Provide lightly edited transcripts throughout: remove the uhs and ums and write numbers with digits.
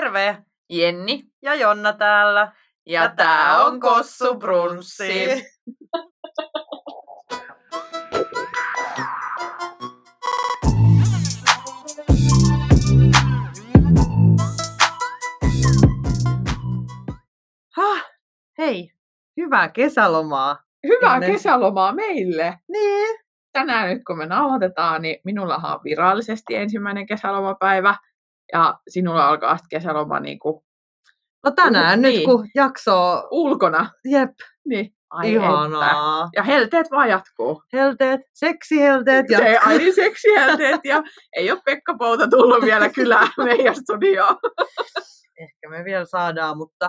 Terve! Jenni ja Jonna täällä. Ja tää on Kossu Brunssi. Hei, hyvää kesälomaa. Hyvää kesälomaa meille. Niin. Tänään nyt kun me nauhoitetaan, niin minullahan on virallisesti ensimmäinen kesälomapäivä. Ja sinulla alkaa kesäloma niin kuin... No tänään nyt kun jakso... Ulkona. Jep. Niin. Ai ihanaa. Että. Ja helteet vaan jatkuu. Helteet, seksihelteet jatkuu. Ai seksihelteet ja ei ole Pekka Pouta tullut vielä kylään meidän studioon. Ehkä me vielä saadaan, mutta...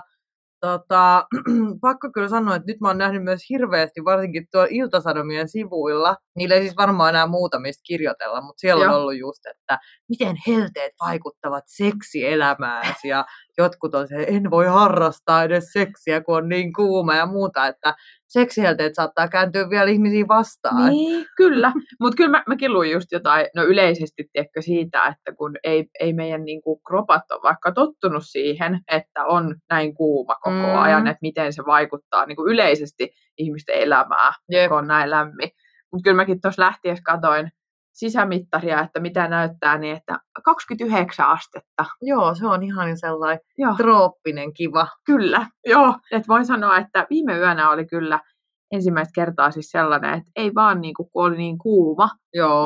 pakko kyllä sanoa, että nyt mä oon nähnyt myös hirveästi, varsinkin tuolla Ilta-Sanomien sivuilla. Niillä ei siis varmaan enää muuta mistä kirjoitella, mutta siellä on ollut just, että miten helteet vaikuttavat seksielämääsi. Ja jotkut on se, en voi harrastaa edes seksiä, kun on niin kuuma ja muuta, että seksihelteet saattaa kääntyä vielä ihmisiä vastaan. Niin, kyllä. Mutta kyllä mäkin luin just jotain, no yleisesti tiedätkö siitä, että kun ei meidän niinku kropat ole vaikka tottunut siihen, että on näin kuuma koko ajan, että miten se vaikuttaa niinku yleisesti ihmisten elämää, kun on näin lämmin. Mutta kyllä mäkin tuossa lähtiessä katoin sisämittaria, että mitä näyttää, niin että 29 astetta. Joo, se on ihan sellainen trooppinen kiva. Kyllä, joo. Et voin sanoa, että viime yönä oli kyllä ensimmäistä kertaa siis sellainen, että ei vaan niinku, kun oli niin kuuma,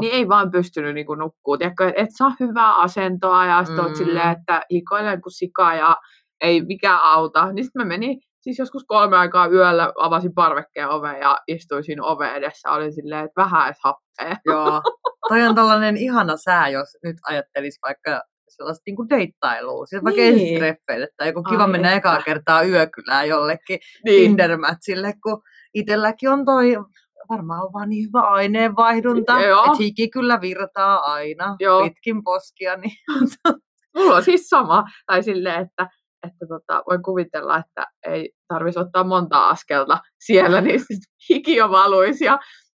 niin ei vaan pystynyt niinku nukkuu. Tiedätkö, et saa hyvää asentoa ja sit oot silleen, että hikoilen kuin sika ja ei mikään auta. Niin sit mä menin siis joskus 3 aikaa yöllä, avasin parvekkeen oven ja istuin siinä oven edessä. Olin silleen, että vähän edes happea. Joo. Toi on tällainen ihana sää, jos nyt ajattelisi vaikka sellaista niin kuin deittailua. Siis vaikka ensitreffeille tai joku kiva mennä ekaa kertaa yökylään jollekin Tinder-mätsille, kun itselläkin on toi varmaan on vaan niin hyvä aineenvaihdunta. Et hiki kyllä virtaa aina pitkin poskia. Niin... Mulla on siis sama. Tai silleen, että voin kuvitella, että ei tarvitsisi ottaa montaa askelta siellä, niin sit hiki jo valuisi.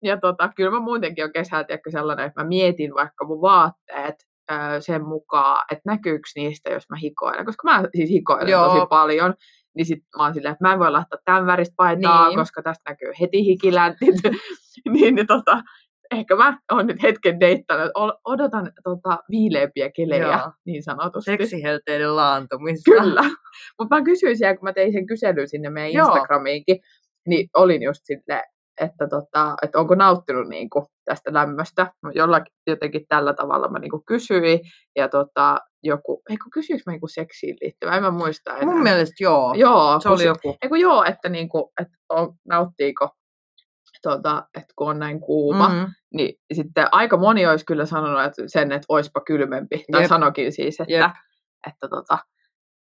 Ja kyllä mä muutenkin on kesää sellainen, että mä mietin vaikka mun vaatteet sen mukaan, että näkyykö niistä, jos mä hikoilen. Koska mä siis hikoilen tosi paljon, niin sit mä oon silleen, että mä en voi laittaa tämän väristä paitaa, koska tästä näkyy heti hikiläntit. niin, ehkä mä oon nyt hetken deittannut, odotan viileämpiä kelejä, niin sanotusti. Seksihelteiden laantumista. Kyllä. Mutta mä kysyin siellä, kun mä tein sen kyselyn sinne meidän Instagramiinkin, niin olin just silleen, että onko nauttinut niinku tästä lämmöstä. Jollakin jotenkin tällä tavalla mä niinku kysyin. Ja kysyykö mä niinku seksiin liittyvää? En mä muista enää. Mun mielestä joo. Se oli joku. Että niinku, että nauttiiko, että kun on näin kuuma. Niin sitten aika moni olisi kyllä sanonut että sen, että oispa kylmempi. Tai sanokin siis, että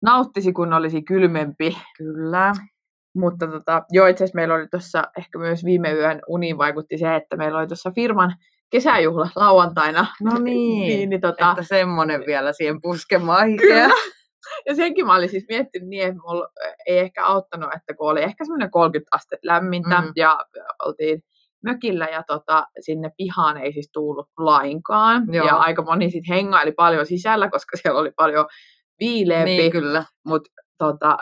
nauttisi, kun olisi kylmempi. Kyllä. Mutta itse asiassa meillä oli tuossa ehkä myös viime yön uniin vaikutti se, että meillä oli tuossa firman kesäjuhla lauantaina. No niin, että semmoinen vielä siihen puskemaan hikeä. Ja senkin mä olin siis miettinyt niin, että mulla ei ehkä auttanut, että kun oli ehkä semmoinen 30 astetta lämmintä ja oltiin mökillä ja sinne pihaan ei siis tullut lainkaan. Joo. Ja aika moni sitten hengaili paljon sisällä, koska siellä oli paljon viileämpi. Niin kyllä, mutta...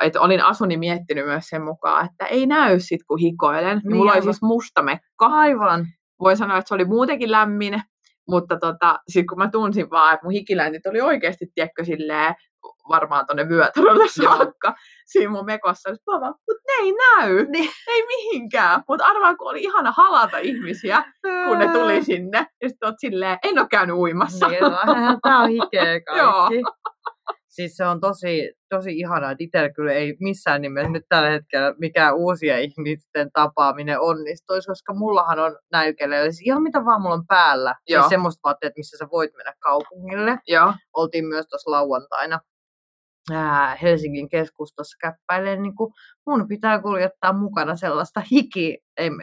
että olin asuni miettinyt myös sen mukaan, että ei näy sit, kun hikoilen. Niin mulla oli siis musta mekko. Aivan. Voin sanoa, että se oli muutenkin lämmin, mutta sit kun mä tunsin vaan, että mun hikiläntit oli oikeasti, tiedätkö, silleen, varmaan tonne vyötärölle saakka siinä mun mekossa. Mutta ne ei näy, ei mihinkään. Mutta arvaa, kun oli ihana halata ihmisiä, kun ne tuli sinne. Ja sit oot silleen, en oo käynyt uimassa. Niin, tää on hikeä kaikki. Siis se on tosi ihanaa, että itsellä kyllä ei missään nimessä nyt tällä hetkellä mikään uusia ihmisten tapaaminen onnistuisi, koska mullahan on näykeleillä. Siis ihan mitä vaan mulla on päällä. Joo. Siis semmoista vaatteet, missä sä voit mennä kaupungille. Joo. Oltiin myös tuossa lauantaina Helsingin keskustassa käppäileen. Niin mun pitää kuljettaa mukana sellaista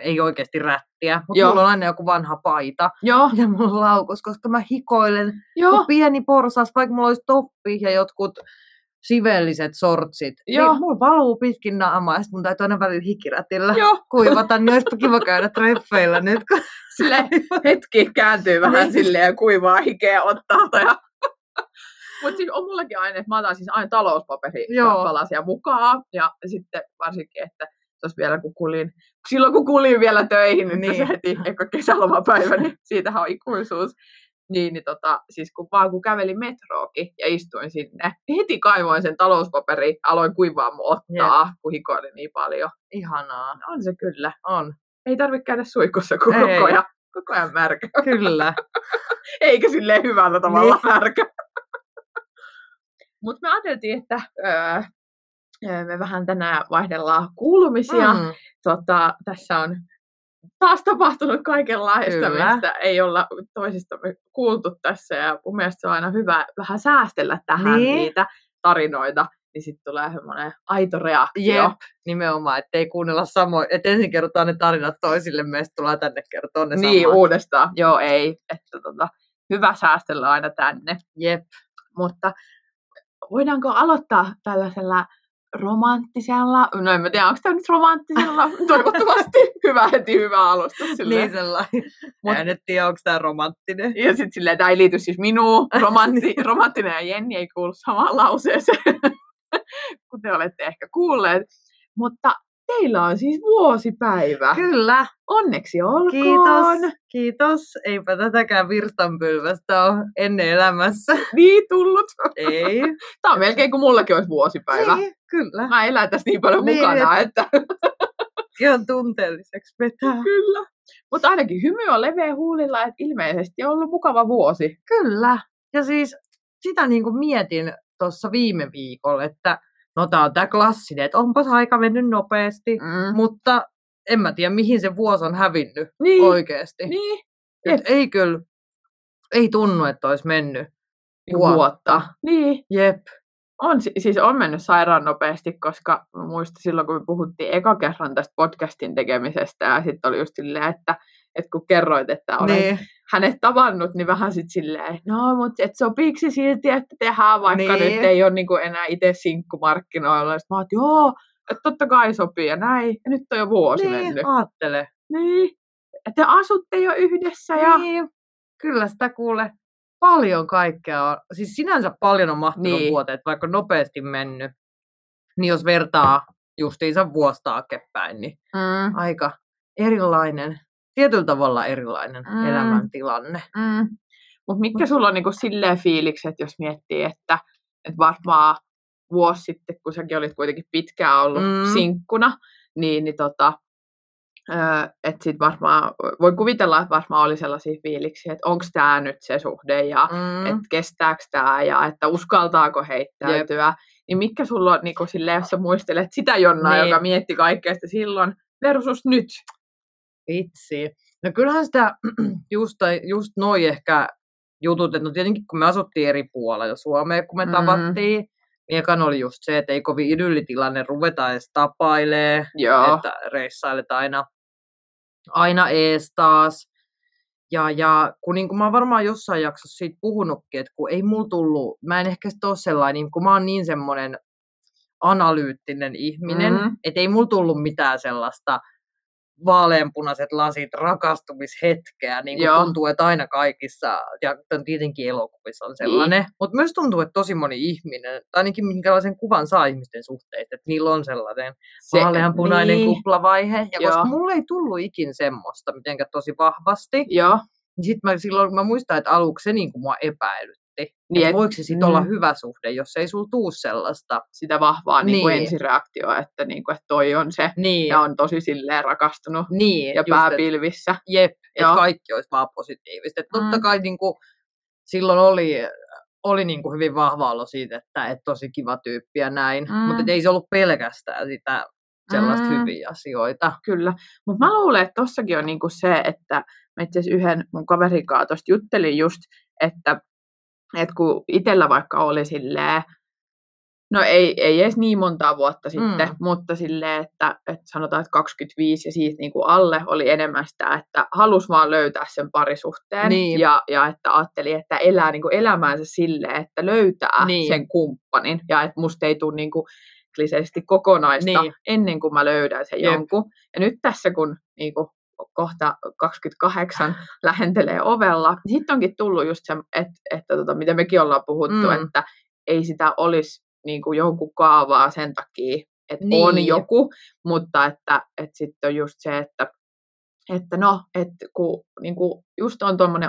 ei oikeasti rättiä, mutta mulla on aina joku vanha paita. Joo. Ja mulla on laukus, koska mä hikoilen. Joo. Kun pieni porsas, vaikka mulla olisi toppi ja jotkut sivelliset sortsit. Joo. Niin mulla valuu pitkin naamaa, ja sit mun täytyy aina välillä hikirätillä kuivata, niin olisipa kiva käydä treffeillä nyt. Kun... Silleen hetki kääntyy vähän silleen ja kuivaa hikeä ottaa. Mutta siis on mullakin aina, että mä otan siis aina talouspaperi-palasia mukaan. Ja sitten varsinkin, että tuossa vielä kun kulin, silloin kun kulin vielä töihin, niin se heti ehkä kesälomapäivä, niin siitähän on ikuisuus. Niin siis kun kävelin metrookin ja istuin sinne, niin heti kaivoin sen talouspaperi, aloin kuivaa mun ottaa, kun hikoilin niin paljon. Ihanaa. On se kyllä, on. Ei tarvitse käydä suikussa, kun koko ajan märkä. Kyllä. Eikä silleen hyvällä tavalla märkä. Mutta me ajateltiin, että me vähän tänään vaihdellaan kuulumisia. Mm. Tässä on taas tapahtunut kaikenlaista, mistä ei olla toisistamme kuultu tässä. Ja mun mielestä se on aina hyvä vähän säästellä tähän niitä tarinoita. Niin sitten tulee semmoinen aito reaktio. Jep, nimenomaan, ettei kuunnella samoin. Että ensin kerrotaan ne tarinat toisille, meistä tulee tänne kertoa ne samat. Niin, uudestaan. Joo, ei. Että hyvä säästellä aina tänne. Jep. Mutta voidaanko aloittaa tällaisella romanttisella, no en mä tiedä, onko tämä nyt romanttisella, toivottavasti hyvä alustus silleen. Niin sellainen, en nyt tiedä, onko tämä romanttinen. Ja sitten silleen, tämä ei liity siis minuun, romanttinen ja Jenni ei kuulu samaan lauseeseen, kun te olette ehkä kuulleet, mutta teillä on siis vuosipäivä. Kyllä. Onneksi olkoon. Kiitos. Eipä tätäkään virstanpylvästä ole ennen elämässä. Niin tullut. Ei. Tämä on melkein kuin mullakin olisi vuosipäivä. Ei, kyllä. Mä elän tässä niin paljon mukana, että... Ihan tunteelliseksi vetää. Kyllä. Mutta ainakin hymy on leveä huulilla, että ilmeisesti on ollut mukava vuosi. Kyllä. Ja siis sitä niin kuin mietin tuossa viime viikolla, että no tää on tää klassinen, että onpas aika mennyt nopeasti, mutta en mä tiedä mihin se vuosi on hävinnyt oikeesti. Niin. Ei kyllä, ei tunnu, että olisi mennyt vuotta. Niin. Jep. On, siis on mennyt sairaan nopeasti, koska muistan silloin, kun me puhuttiin eka kerran tästä podcastin tekemisestä ja sitten oli just silleen, että kun kerroit, että olet hänet tavannut, niin vähän sitten silleen, no mutta et sopiiko se silti, että tehdään, vaikka nyt ei ole niinku enää itse sinkkumarkkinoilla. Ja sitten mä oon, että joo, että totta kai sopii ja näin. Ja nyt on jo vuosi mennyt. Aattele. Niin, että te asutte jo yhdessä. Ja... Niin, kyllä sitä kuule. Paljon kaikkea on, siis sinänsä paljon on mahtunut vuoteet, vaikka nopeasti mennyt, niin jos vertaa justiinsa vuosta akepäin, niin aika erilainen, tietyllä tavalla erilainen elämäntilanne. Mutta mitkä sulla on niinku silleen fiilikset, jos miettii, että varmaan vuosi sitten, kun säkin olit kuitenkin pitkään ollut sinkkuna, niin että sit varmaan, voi kuvitella, että varmaan oli sellaisia fiiliksiä, että onko tämä nyt se suhde ja että kestääkö tämä ja että uskaltaako heittäytyä. Jep. Niin mitkä sulla on, niin silleen, jos sä muistelet sitä Jonnaa, joka mietti kaikkea sitä silloin versus nyt? Vitsi. No kyllähän sitä just noi ehkä jutut, että no tietenkin kun me asuttiin eri puolella Suomea, kun me tavattiin, niin ekan oli just se, että ei kovin idyllitilanne ruveta edes tapailee, että reissailet aina ees taas. Ja kun niin kuin mä oon varmaan jossain jaksossa siitä puhunutkin, että kun ei mulla tullut, mä en ehkä ole sellainen, kun mä oon niin semmoinen analyyttinen ihminen, että ei mulla tullut mitään sellaista vaaleanpunaiset lasit rakastumishetkeä, niin kuin tuntuu, että aina kaikissa, ja tietenkin elokuvissa on sellainen, mutta myös tuntuu, että tosi moni ihminen, tai ainakin minkälaisen kuvan saa ihmisten suhteista, että niillä on sellainen vaaleanpunainen kuplavaihe, ja koska mulla ei tullut ikin semmoista, mitenkään tosi vahvasti, niin sitten silloin mä muistan, että aluksi se niin kuin mua epäilytti, niin että voiko se sitten olla hyvä suhde, jos ei sulla tuu sellaista. Sitä vahvaa niin ensireaktioa, että, niin kuin, että toi on se, ja on tosi silleen rakastunut, ja pääpilvissä. Et, jep, että kaikki olisi vaan positiivista. Et totta kai niin kuin, silloin oli niin kuin hyvin vahva olo siitä, että et tosi kiva tyyppi ja näin, mutta ei se ollut pelkästään sitä sellaista hyviä asioita. Kyllä, mutta mä luulen, että tossakin on niin kuin se, että mä itse asiassa yhden mun kaverin kanssa tuosta juttelin just, että kun itsellä vaikka oli silleen, no ei edes niin montaa vuotta sitten, mutta silleen, että sanotaan, että 25 ja siitä niin kuin alle oli enemmän sitä, että halusi vaan löytää sen parisuhteen. Niin. Ja että ajatteli, että elää niin kuin elämäänsä silleen, että löytää sen kumppanin ja että musta ei tule niin kuin kliseisesti kokonaista ennen kuin mä löydän sen jonkun. Ja nyt tässä kun niin kuin kohta 28 lähentelee ovella. Sitten onkin tullut just se, että mitä mekin ollaan puhuttu, että ei sitä olisi niin kuin jonkun kaavaa sen takia, että niin on joku, mutta että sitten on just se, että no, että kun niin kuin just on tuommoinen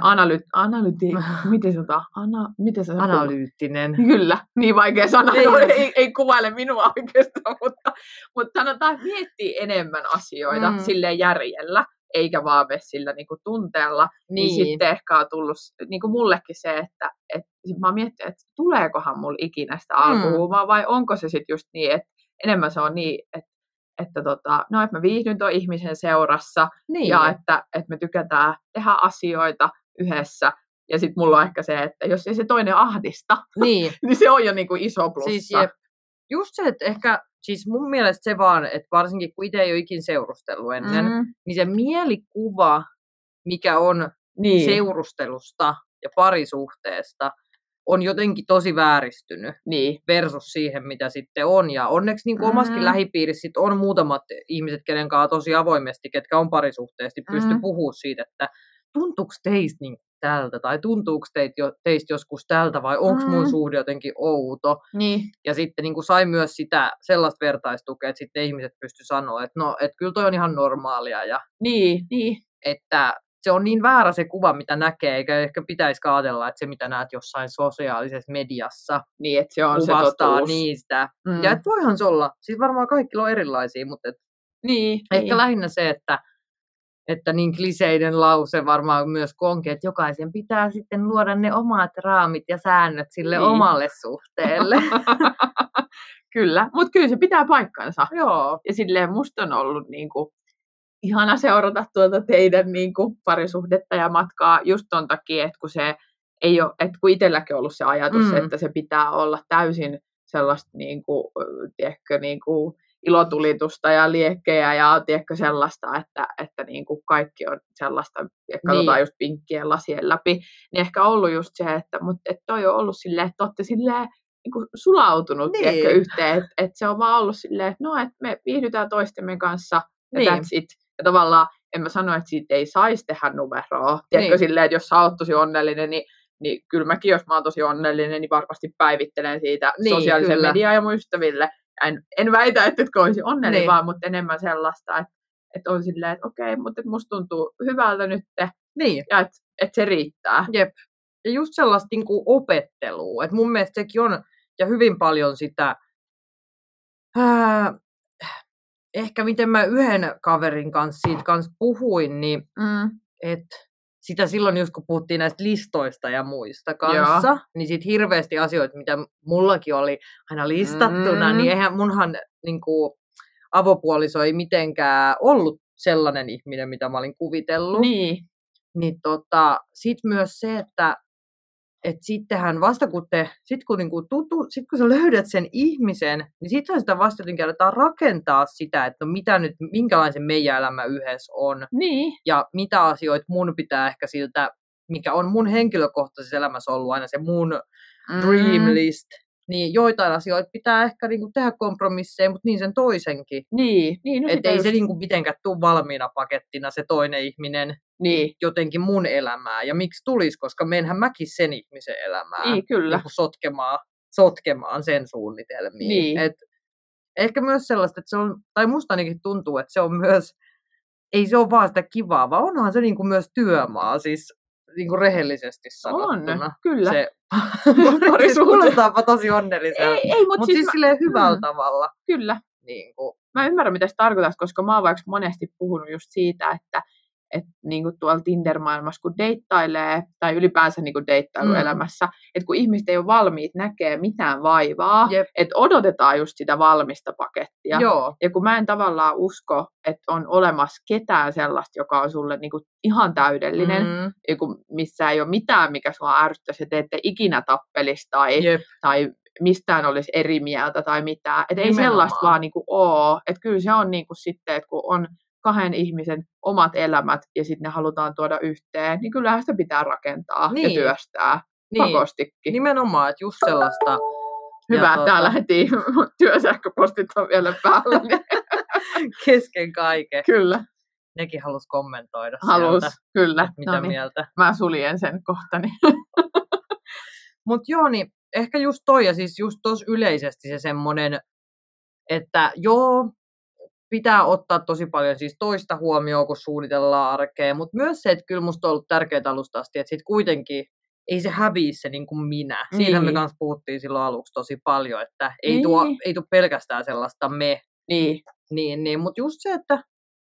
analyyttinen. Kyllä, niin vaikea sana, ei kuvaile minua oikeastaan, mutta sanotaan, miettii enemmän asioita silleen järjellä, eikä vaan me sillä niin kuin tunteella, niin sitten ehkä on tullut niin kuin mullekin se, että mä miettinyt, että tuleekohan mulla ikinä sitä alkuhuumaa, vai onko se sitten just niin, että enemmän se on niin, että mä viihdyn tuon ihmisen seurassa, niin, ja että me tykätään tehdä asioita yhdessä. Ja sitten mulla on ehkä se, että jos ei se toinen ahdista, niin se on jo niinku iso plussa. Siis, just se, että ehkä, siis mun mielestä se vaan, että varsinkin kun itse ei ole ikin seurustellut ennen, niin se mielikuva, mikä on seurustelusta ja parisuhteesta, on jotenkin tosi vääristynyt versus siihen, mitä sitten on. Ja onneksi niin omassakin lähipiirissä on muutamat ihmiset, kenen kanssa tosi avoimesti, ketkä on parisuhteesti, pysty puhumaan siitä, että tuntuuko teistä niin tältä, tai tuntuuko teistä joskus tältä, vai onko mun suhde jotenkin outo. Niin. Ja sitten niin sai myös sitä sellaista vertaistukea, että sitten ihmiset pysty sanoa, että no, että kyllä toi on ihan normaalia. Ja niin. Että se on niin väärä se kuva, mitä näkee, eikä ehkä pitäisi ajatella, että se, mitä näet jossain sosiaalisessa mediassa, niin, että se on kuvastaa se niistä. Ja et voihan se olla, siis varmaan kaikilla on erilaisia, mutta ehkä lähinnä se, että niin kliseinen lause varmaan myös onkin, että jokaisen pitää sitten luoda ne omat raamit ja säännöt sille omalle suhteelle. Kyllä, mutta kyllä se pitää paikkansa. Joo. Ja silleen musta on ollut niinku ihana seurata tuota teidän niin kuin parisuhdetta ja matkaa just ton takia, että kun se ei ole, että kun itselläkin on ollut se ajatus, että se pitää olla täysin sellaista niin kuin, tiedätkö, niin kuin ilotulitusta ja liekkejä ja tiedätkö, sellaista, että niin kuin kaikki on sellaista, ja katsotaan just pinkkien lasien läpi, niin ehkä ollut just se, että toi on ollut silleen, että olette silleen niin kuin sulautunut tiedätkö, yhteen, että se on vaan ollut silleen, että no, että me viihdytään toistemme kanssa ja that's it. Ja tavallaan en mä sano, että siitä ei saisi tehdä numeroa. Tiedätkö silleen, että jos sä oot tosi onnellinen, niin kyllä mäkin, jos mä oon tosi onnellinen, niin varmasti päivittelen siitä sosiaalisen mediaan ja mun ystäville. En väitä, että olisi onnellinen, vaan mutta enemmän sellaista, että on silleen, että okei, mutta musta tuntuu hyvältä nyt. Ja että se riittää. Jep. Ja just sellaista niin kuin opettelua. Että mun mielestä sekin on, ja hyvin paljon sitä ehkä miten mä yhden kaverin kanssa siitä kanssa puhuin, niin että sitä silloin just kun puhuttiin näistä listoista ja muista kanssa, niin sit hirveästi asioita, mitä mullakin oli aina listattuna, niin eihän munhan niin kuin, avopuoliso ei mitenkään ollut sellainen ihminen, mitä mä olin kuvitellut. Niin sit myös se, että sittenhän vasta kun sä löydät sen ihmisen, niin sittenhän sitä vasta jotenkin aletaan rakentaa sitä, että no mitä nyt, minkälainen meidän elämä yhdessä on. Ja mitä asioita mun pitää ehkä siltä, mikä on mun henkilökohtaisessa elämässä ollut aina se mun dream list. Niin joitain asioita pitää ehkä niinku tehdä kompromisseja, mutta niin sen toisenkin. No että ei se niinku mitenkään tule valmiina pakettina se toinen ihminen jotenkin mun elämää. Ja miksi tulisi, koska meinhän mäkin sen ihmisen elämää niinku sotkemaan sen suunnitelmiin. Et ehkä myös sellaista, että se on, tai musta ainakin tuntuu, että se on myös, ei se ole vaan sitä kivaa, vaan onhan se niinku myös työmaa siis. Niin kuin rehellisesti sanottuna. On, kyllä. Se kuulostaapa tosi onnelliselta. Ei, mutta siis silleen hyvällä tavalla. Kyllä. Niin kuin. Mä ymmärrän, mitä se tarkoittaa, koska mä oon vaikka monesti puhunut just siitä, että niin kuin tuolla Tinder-maailmassa, kun deittailee, tai ylipäänsä niin kuin deittailuelämässä, että kun ihmiset ei ole valmiit näkee mitään vaivaa, että odotetaan just sitä valmista pakettia. Joo. Ja kun mä en tavallaan usko, että on olemassa ketään sellaista, joka on sulle niin kuin ihan täydellinen, missä ei ole mitään, mikä sua ärsyttäisi, että ette ikinä tappelisi tai mistään olisi eri mieltä tai mitään. Että ei sellaista vaan niin kuin ole. Että kyllä se on niin kuin sitten, että kun on kahden ihmisen omat elämät, ja sitten ne halutaan tuoda yhteen, niin kyllähän sitä pitää rakentaa ja työstää pakostikin. Nimenomaan, että just sellaista. Hyvä, että täällä heti työsähköpostit on vielä päällä. Kesken kaiken. Kyllä. Nekin halusi kommentoida. Halusi, kyllä. Mitä Noniin. Mieltä. Mä suljen sen kohtani. Mut joo, niin ehkä just toi ja siis just tos yleisesti se semmonen, että joo, pitää ottaa tosi paljon siis toista huomioon, kun suunnitellaan arkea, mutta myös se, että kyllä musta on ollut tärkeää alusta asti, että sit kuitenkin ei se häviä se niin kuin minä. Siinä me kanssa puhuttiin silloin aluksi tosi paljon, että ei tuu pelkästään sellaista me. Niin. Mutta just se, että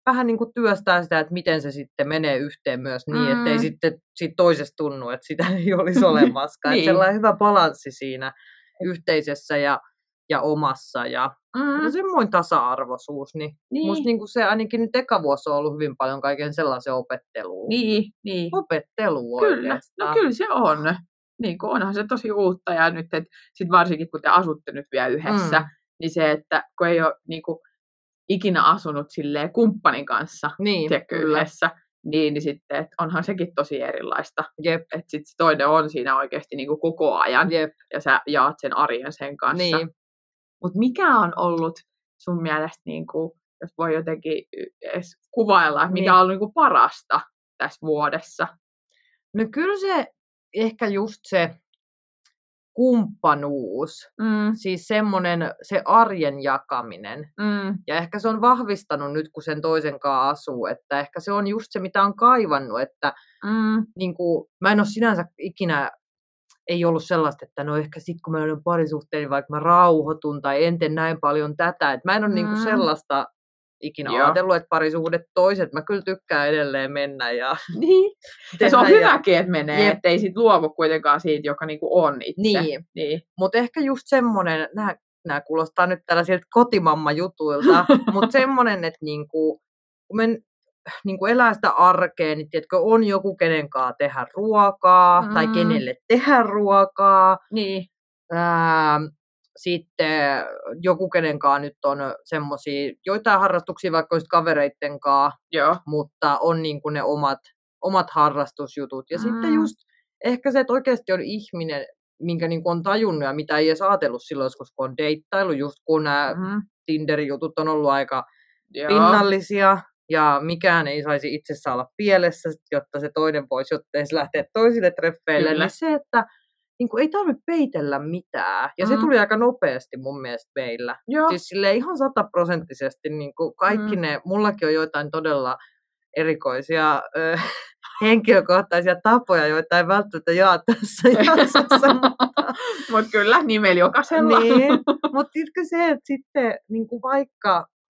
vähän niin kuin työstää sitä, että miten se sitten menee yhteen myös niin, ettei sitten siitä toisesta tunnu, että sitä ei olisi olemaskaan. Niin. Sellainen hyvä balanssi siinä yhteisessä ja omassa ja semmoinen tasa-arvoisuus. Niin. Musta niin kuin se ainakin nyt eka vuosi on ollut hyvin paljon kaiken sellaisen opetteluun. Niin. Opettelu oikeastaan. Kyllä se on. Niin kuin onhan se tosi uutta ja nyt, että sit varsinkin kun te asutte nyt vielä yhdessä, niin se, että kun ei ole niin kuin ikinä asunut silleen kumppanin kanssa yhdessä, niin sitten että onhan sekin tosi erilaista. Että sitten se toinen on siinä oikeasti niin kuin koko ajan ja sä jaat sen arjen sen kanssa. Niin. Mutta mikä on ollut sun mielestä, niin kuin, jos voi jotenkin edes kuvailla, mikä on ollut niin kuin parasta tässä vuodessa? No kyllä se ehkä just se kumppanuus, siis semmoinen se arjen jakaminen. Ja ehkä se on vahvistanut nyt, kun sen toisen kanssa asuu, että ehkä se on just se, mitä on kaivannut, että niin kuin, mä en ole sinänsä ikinä... Ei ollut sellaista, että no ehkä sitten kun mä olen parisuhteen, niin vaikka mä rauhoitun tai en tee näin paljon tätä. Et mä en ole niinku sellaista ikinä ajatellut, että parisuhdet toiset. Mä kyllä tykkään edelleen mennä. Ja se on hyväkin, että menee, ettei sit luovu kuitenkaan siitä, joka niinku on itse. Niin. Mutta ehkä just semmoinen, nämä kuulostaa nyt tällaisilta kotimamma-jutuilta, mutta semmoinen, että niinku, kun me... Niin kuin elää sitä arkea, niin tiedätkö, on joku kenenkaan tehdä ruokaa, tai kenelle tehdä ruokaa. Niin. Sitten joku kenenkaan nyt on semmoisia, joitain harrastuksia vaikka olisi kavereitten kanssa, mutta on niin kuin ne omat harrastusjutut. Ja sitten just ehkä se, että oikeasti on ihminen, minkä niin kuin on tajunnut ja mitä ei edes ajatellut silloin, kun on deittailu, just kun nämä Tinder-jutut on ollut aika pinnallisia. Ja mikään ei saisi itsessä olla pielessä, jotta se toinen voisi, jotta ei se lähteä toisille treffeille. Kyllä. Niin se, että niin kuin, ei tarvitse peitellä mitään. Ja se tuli aika nopeasti mun mielestä meillä. Joo. Siis silleen ihan 100% niin kuin kaikki ne, mullakin on joitain todella erikoisia henkilökohtaisia tapoja, joita ei välttämättä jaa tässä jaksossa. Mutta kyllä, niin meillä jokaisella. Niin. Mutta tiedätkö se, että sitten niin kuin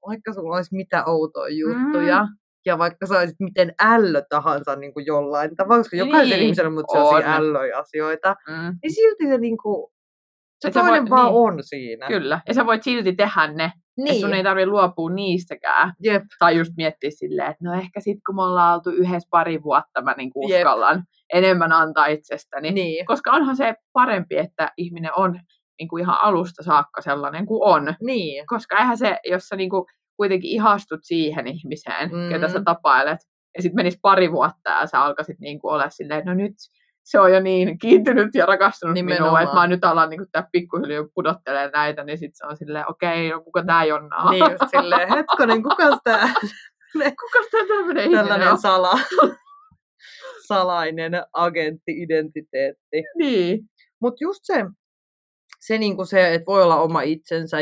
vaikka sulla olisi mitä outoa juttuja, ja vaikka sä olisit miten ällö tahansa niin kuin jollain tavalla, koska jokaisen ihmisellä on sellaisia ällöjä asioita, niin silti se, niin kuin, se toinen vaan on siinä. Kyllä, ja sä voit silti tehdä ne, että sun ei tarvitse luopua niistäkään. Jep. Tai just miettiä silleen, että no ehkä sit kun me ollaan oltu yhdessä pari vuotta, mä niin uskallan enemmän antaa itsestäni. Niin. Koska onhan se parempi, että ihminen on... Niin kuin ihan alusta saakka sellainen kuin on. Niin. Koska eihän se, jos sä niin kuin kuitenkin ihastut siihen ihmiseen, ketä sä tapailet, ja sitten menisi pari vuotta ja sä alkaisit niin kuin olla silleen, no nyt se on jo niin kiintynyt ja rakastunut minuun, että mä nyt alan niin kuin tää pikkuhiljaa pudottelee näitä, niin sitten se on silleen, okei, no kuka tää jonnaa? Niin just silleen, hetkonen, kukas tää tämmöinen ihminen tällainen salainen agentti-identiteetti. Niin. Mut just se, niin kuin se, että voi olla oma itsensä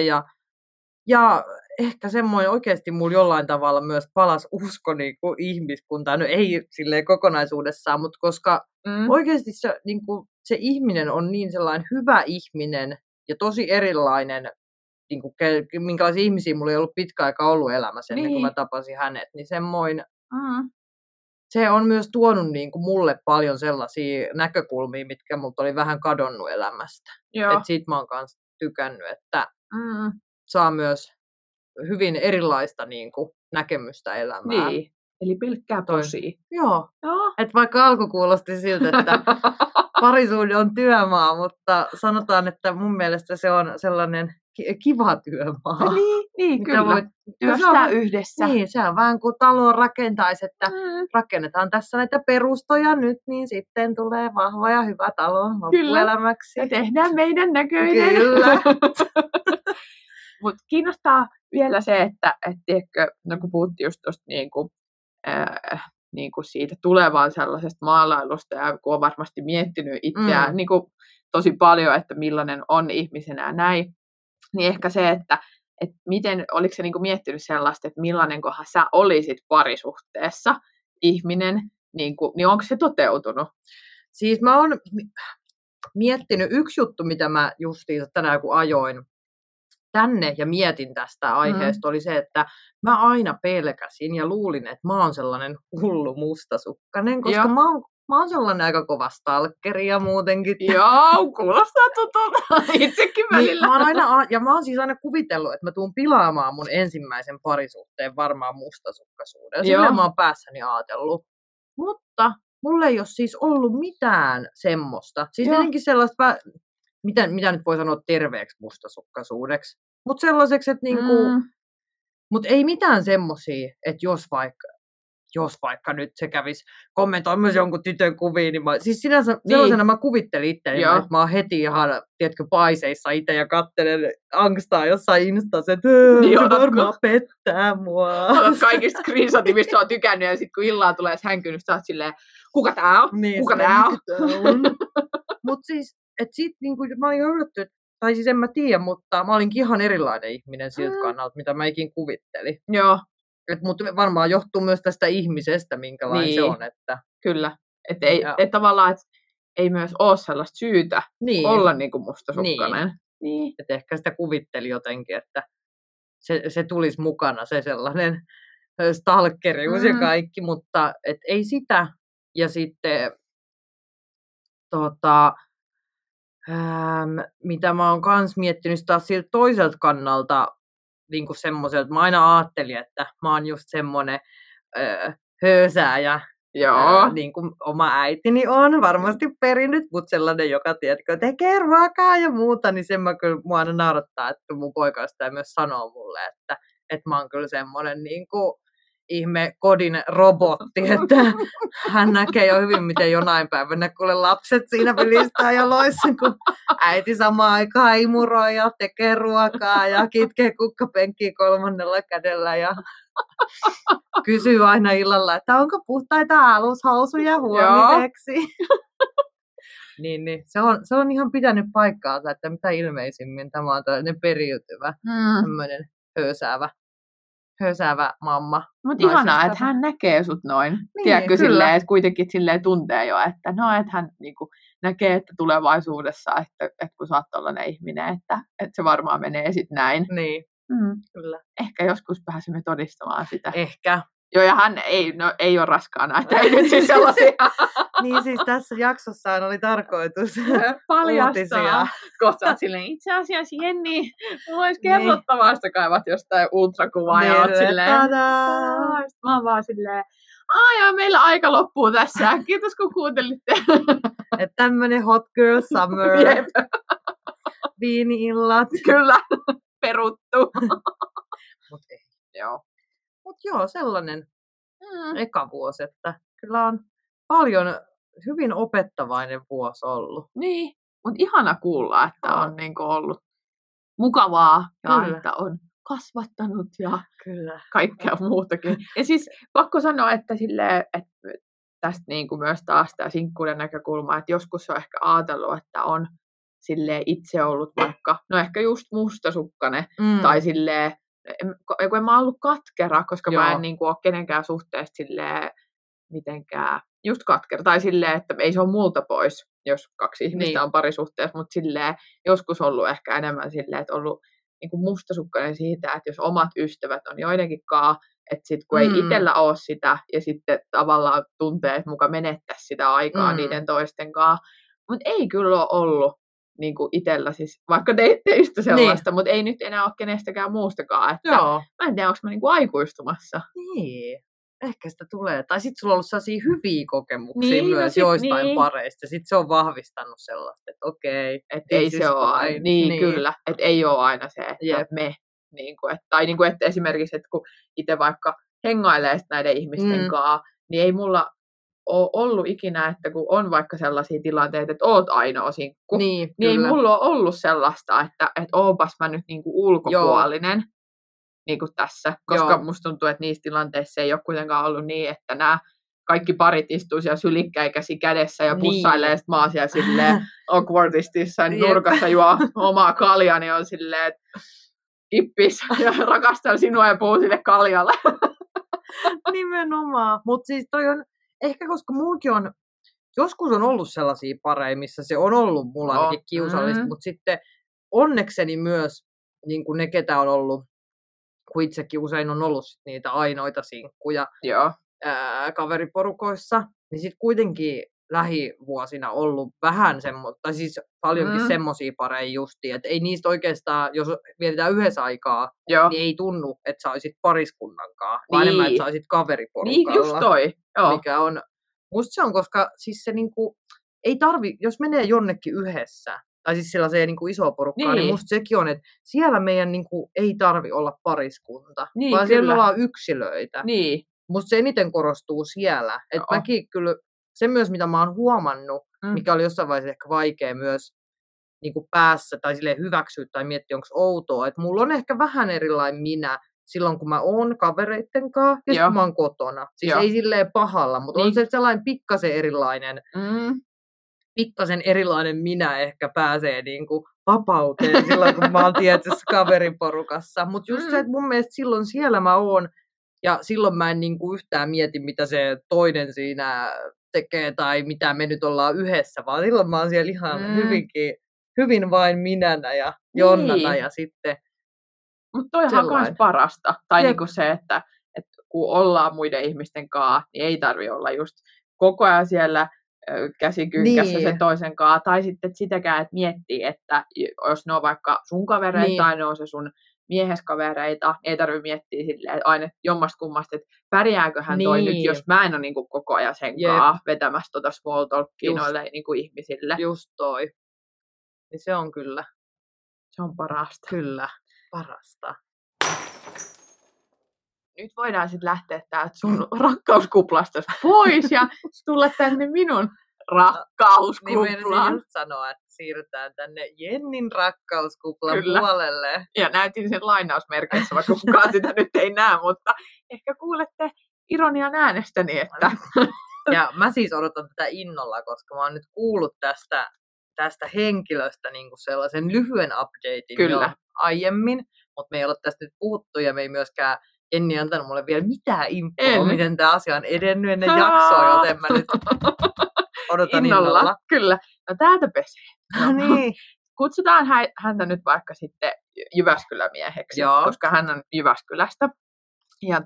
ja ehkä semmoinen oikeasti mulla jollain tavalla myös palas usko niin kuin ihmiskuntaan. No ei silleen kokonaisuudessaan, mutta koska oikeasti se, niin kuin, se ihminen on niin sellainen hyvä ihminen ja tosi erilainen, niin kuin, minkälaisia ihmisiä mulla ei ollut pitkä aika ollut elämässä ennen kuin mä tapasin hänet, niin semmoinen... Se on myös tuonut niin kuin mulle paljon sellaisia näkökulmia, mitkä multa oli vähän kadonnut elämästä. Et siitä mä oon kanssa tykännyt, että saa myös hyvin erilaista niin kuin näkemystä elämään. Niin, eli pelkkää tosia. Joo. Että vaikka alku kuulosti siltä, että parisuhde on työmaa, mutta sanotaan, että mun mielestä se on sellainen kiva työmaa. Niin kyllä. Voit työstää yhdessä. Niin, se on vähän kuin talon rakentaisi, että rakennetaan tässä näitä perustoja nyt, niin sitten tulee vahva ja hyvä talo loppuelämäksi. Kyllä, ja tehdään meidän näköinen. Kyllä. Mutta kiinnostaa vielä se, että tiedätkö, no kun puhuttiin just tuosta niin kuin niin kuin siitä tulevan sellaisesta maalailusta, ja kun on varmasti miettinyt itseään niin kuin tosi paljon, että millainen on ihmisenä ja näin, niin ehkä se, että miten, oliko se niin kuin miettinyt sellaista, että millainenkohan sä olisit parisuhteessa ihminen, niin, kuin, niin onko se toteutunut? Siis mä oon miettinyt yksi juttu, mitä mä justiin tänään kun ajoin tänne ja mietin tästä aiheesta, oli se, että mä aina pelkäsin ja luulin, että mä oon sellainen hullu mustasukkainen, koska mä oon sellainen aika kova stalkeri ja muutenkin. Joo, kuulostaa tutulta itsekin välillä. Mä oon siis aina kuvitellut, että mä tuun pilaamaan mun ensimmäisen parisuhteen varmaan mustasukkaisuuden. Silleen mä oon päässäni ajatellut. Mutta mulla ei ole siis ollut mitään semmoista. Siis jotenkin sellaista, mitä nyt voi sanoa terveeksi mustasukkaisuudeksi. Mutta sellaiseksi, että niinku, mut ei mitään semmosia, että jos vaikka nyt se kävisi kommentoimassa jonkun tytön kuviin, niin mä, siis sinänsä sellaisena mä kuvittelin itteni, että mä oon heti ihan, tiedätkö, paiseissa itse ja katselen angstaa jossain instassa, että se varmaan pettää mua. Olet kaikista screenshotia, mistä sä oot tykännyt, ja sit kun illalla tulee hänkynyt, sä oot silleen, kuka tää on? Niin, kuka tää on? Mut siis, että sit niinku, mä olin yllättynyt, tai siis en mä tiedä, mutta mä olinkin ihan erilainen ihminen siltä kannalta, mitä mä ikin kuvittelin. Joo. Mutta varmaan johtuu myös tästä ihmisestä, minkälainen niin se on. Että... Kyllä. Että ei, et tavallaan et ei myös ole sellaista syytä olla niinku mustasukkainen. Niin. Että ehkä sitä kuvitteli jotenkin, että se tulisi mukana, se sellainen stalkerius ja kaikki, mutta et ei sitä. Ja sitten, mitä mä oon kans miettinyt taas siltä toiselta kannalta, niin kuin semmoiselta. Mä aina ajattelin, että mä oon just semmoinen höösääjä. Niin kuin oma äitini on varmasti perinnyt, mutta sellainen, joka tiedätkö, tekee ruokaa ja muuta, niin sen mä kyllä mua aina naurattaa, että mun poika sitä myös sanoo mulle, että mä oon kyllä semmoinen niin kuin ihme kodin robotti, että hän näkee jo hyvin, miten jonain päivänä kuule lapset siinä vilistää jaloissa, kun äiti samaan aikaan imuroi ja tekee ruokaa ja kitkee kukkapenkkiä 3 kädellä ja kysyy aina illalla, että onko puhtaita alushousuja huomiseksi. Niin. Se on ihan pitänyt paikkaansa, että mitä ilmeisimmin tämä on tällainen periytyvä, tämmöinen höysäävä. Höysäävä mamma. Mutta ihanaa, että hän näkee sut noin. Niin, tiedätkö, silleen, että kuitenkin silleen tuntee jo, että no, että hän niinku näkee, että tulevaisuudessa, että kun sä oot tollainen ihminen, että se varmaan menee sit näin. Niin, kyllä. Ehkä joskus pääsemme todistamaan sitä. Ehkä. Joo, ja hän ei ole raskaana, että ei nyt siis sellaisia. Niin siis tässä jaksossaan oli tarkoitus paljastaa. Kohta olet silleen, itse asiassa Jenni, mulla olisi kerrottavaa, sitä kaivat jostain ultrakuvaa ja olet silleen. Tadaa! Sitten mä oon vaan silleen, ja meillä aika loppuu tässä. Kiitos kun kuuntelitte. Että tämmönen hot girl summer. Yep. Viini-illat. Kyllä, peruttu. Mutta joo. Mutta joo, sellainen eka vuosi, että kyllä on paljon hyvin opettavainen vuosi ollut. Niin, mutta ihana kuulla, että on niinku ollut mukavaa ja että on kasvattanut ja kaikkea muutakin. Ja siis pakko sanoa, että silleen, että tästä niinku myös taas tämä sinkkuuden näkökulma, että joskus on ehkä ajatellut, että on silleen itse ollut vaikka, no ehkä just mustasukkainen tai silleen, en mä ollut katkera, koska mä en niin kuin, ole kenenkään suhteessa silleen, mitenkään just katkera. Tai silleen, että ei se ole multa pois, jos kaksi ihmistä on parisuhteessa, mutta silleen joskus ollut ehkä enemmän silleen, että ollut niin kuin mustasukkainen siitä, että jos omat ystävät on joidenkinkaan, että sitten kun ei itsellä ole sitä ja sitten tavallaan tuntee, että muka menettäisi sitä aikaa niiden toistenkaan. Mutta ei kyllä ole ollut. Niin kuin itsellä siis, vaikka teistä sellaista, mutta ei nyt enää ole kenestäkään muustakaan. Että mä en tiedä, onko mä niin kuin aikuistumassa. Niin, ehkä sitä tulee. Tai sitten sulla on ollut sellaisia hyviä kokemuksia myös joistain pareista. Sitten se on vahvistanut sellaista, että okei. Että ei se ole aina. Niin, kyllä. Että ei ole aina se, että me. Niin kuin, että, tai niin kuin, että esimerkiksi, että kun itse vaikka hengailee näiden ihmisten kanssa, niin ei mulla... on ollut ikinä, että kun on vaikka sellaisia tilanteita, että oot ainoa sinkku, niin ei mulla ole ollut sellaista, että oopas mä nyt niinku ulkopuolinen. niin kuin tässä, koska musta tuntuu, että niissä tilanteissa ei ole kuitenkaan ollut niin, että nämä kaikki parit istuu siellä sylikkäikäsi kädessä ja pussailee, ja sitten mä oon siellä silleen awkwardisti jossain nurkassa juo omaa kaljaa, niin on silleen, että kippis ja rakastan sinua ja puhuu sille kaljalle. Nimenomaan. Mutta siis toi on, ehkä koska mulki on, joskus on ollut sellaisia pareja, missä se on ollut mulla ainakin kiusallista, mutta sitten onnekseni myös niin kuin ne, ketä on ollut, kun itsekin usein on ollut niitä ainoita sinkkuja kaveriporukoissa, niin sitten kuitenkin lähivuosina ollut vähän semmoista, siis paljonkin semmoisia pareja justiin, että ei niistä oikeastaan, jos vietetään yhdessä aikaa, niin ei tunnu, että sä oisit pariskunnankaan, vaan enemmän, että sä oisit kaveriporukalla. Niin, just toi. Joo. Mikä on, musta se on, koska siis se niinku, ei tarvi, jos menee jonnekin yhdessä, tai siis sellaiseen niin kuin isoon porukkaan, niin musta sekin on, että siellä meidän niin kuin, ei tarvi olla pariskunta, niin, vaan siellä me ollaan yksilöitä. Niin. Musta se eniten korostuu siellä. Että mäkin kyllä, se myös mitä mä oon huomannut, mikä oli jossain vaiheessa ehkä vaikea myös niin kuin päässä tai silleen hyväksyä tai miettiä, onko outoa. Että mulla on ehkä vähän erilainen minä silloin, kun mä oon kavereitten kanssa ja kun mä oon kotona. Siis ei silleen pahalla, mutta niin on se sellainen pikkasen erilainen. Pikkasen erilainen minä ehkä pääsee niin kuin vapauteen silloin, kun mä oon tietyssä kaveriporukassa. Mutta just se, että mun mielestä silloin siellä mä oon, ja silloin mä en niin kuin yhtään mieti, mitä se toinen siinä tekee tai mitä me nyt ollaan yhdessä, vaan silloin mä oon siellä ihan hyvin vain minänä ja Jonnana ja sitten. Mutta toihan on myös parasta. Tai niin kuin se, että kun ollaan muiden ihmisten kanssa, niin ei tarvi olla just koko ajan siellä käsikynkässä sen toisen kanssa, tai sitten sitäkään, että miettii, että jos ne on vaikka sun kavereita tai ne on se sun mieheskavereita, ei tarvitse miettiä silleen, että aina jommasta kummasta, että pärjääköhän toi nyt, jos mä en ole niin kuin koko ajan sen kaa vetämässä tota small talkia noille niin kuin ihmisille. Just toi. Niin se on kyllä. Se on parasta. Kyllä, parasta. Nyt voidaan sitten lähteä täältä sun rakkauskuplasta pois ja tulla tänne minun rakkauskuplaan. Niin meidän sanoa, että siirrytään tänne Jennin rakkauskuplan puolelle. Ja näytin sen lainausmerkeissä, vaikka kukaan sitä nyt ei näe, mutta ehkä kuulette ironian äänestäni, että. Ja mä siis odotan tätä innolla, koska mä oon nyt kuullut tästä henkilöstä niin kuin sellaisen lyhyen updatein jo aiemmin, mutta me ei ole tästä nyt puhuttu ja me ei myöskään Jenni ei antanut mulle vielä mitään infoa, miten tämä asia on edennyt ennen jaksoa, joten mä nyt odotan innolla. Kyllä. No täältä pesee. No niin. Kutsutaan häntä nyt vaikka sitten Jyväskylämieheksi, koska hän on Jyväskylästä. Ja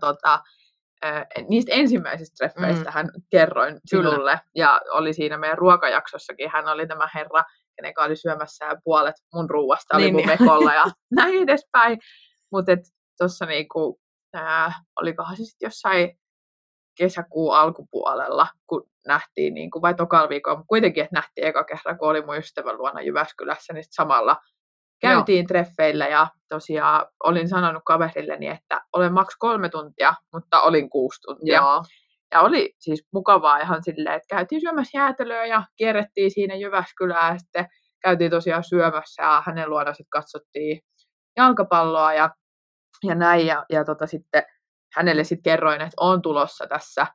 niistä ensimmäisistä treffeistä hän kerroin sinulle. Ja oli siinä meidän ruokajaksossakin. Hän oli tämä herra, kenenkä oli syömässä ja puolet mun ruuasta oli mun mekolla ja näin edespäin. Mutta tuossa niinku olikohan se sitten jossain kesäkuun alkupuolella, kun nähtiin, niin kuin, vai tokalla viikolla, mutta kuitenkin, että nähtiin eka kerran, kun oli mun ystävän luona Jyväskylässä, niin samalla käytiin treffeillä, ja tosiaan olin sanonut kaverilleni, että olen maks 3 tuntia, mutta olin 6 tuntia. Joo. Ja oli siis mukavaa ihan silleen, että käytiin syömässä jäätelöä, ja kierrettiin siinä Jyväskylää, ja sitten käytiin tosiaan syömässä, ja hänen luona sitten katsottiin jalkapalloa, ja näin, ja sitten hänelle sitten kerroin, että on tulossa tässä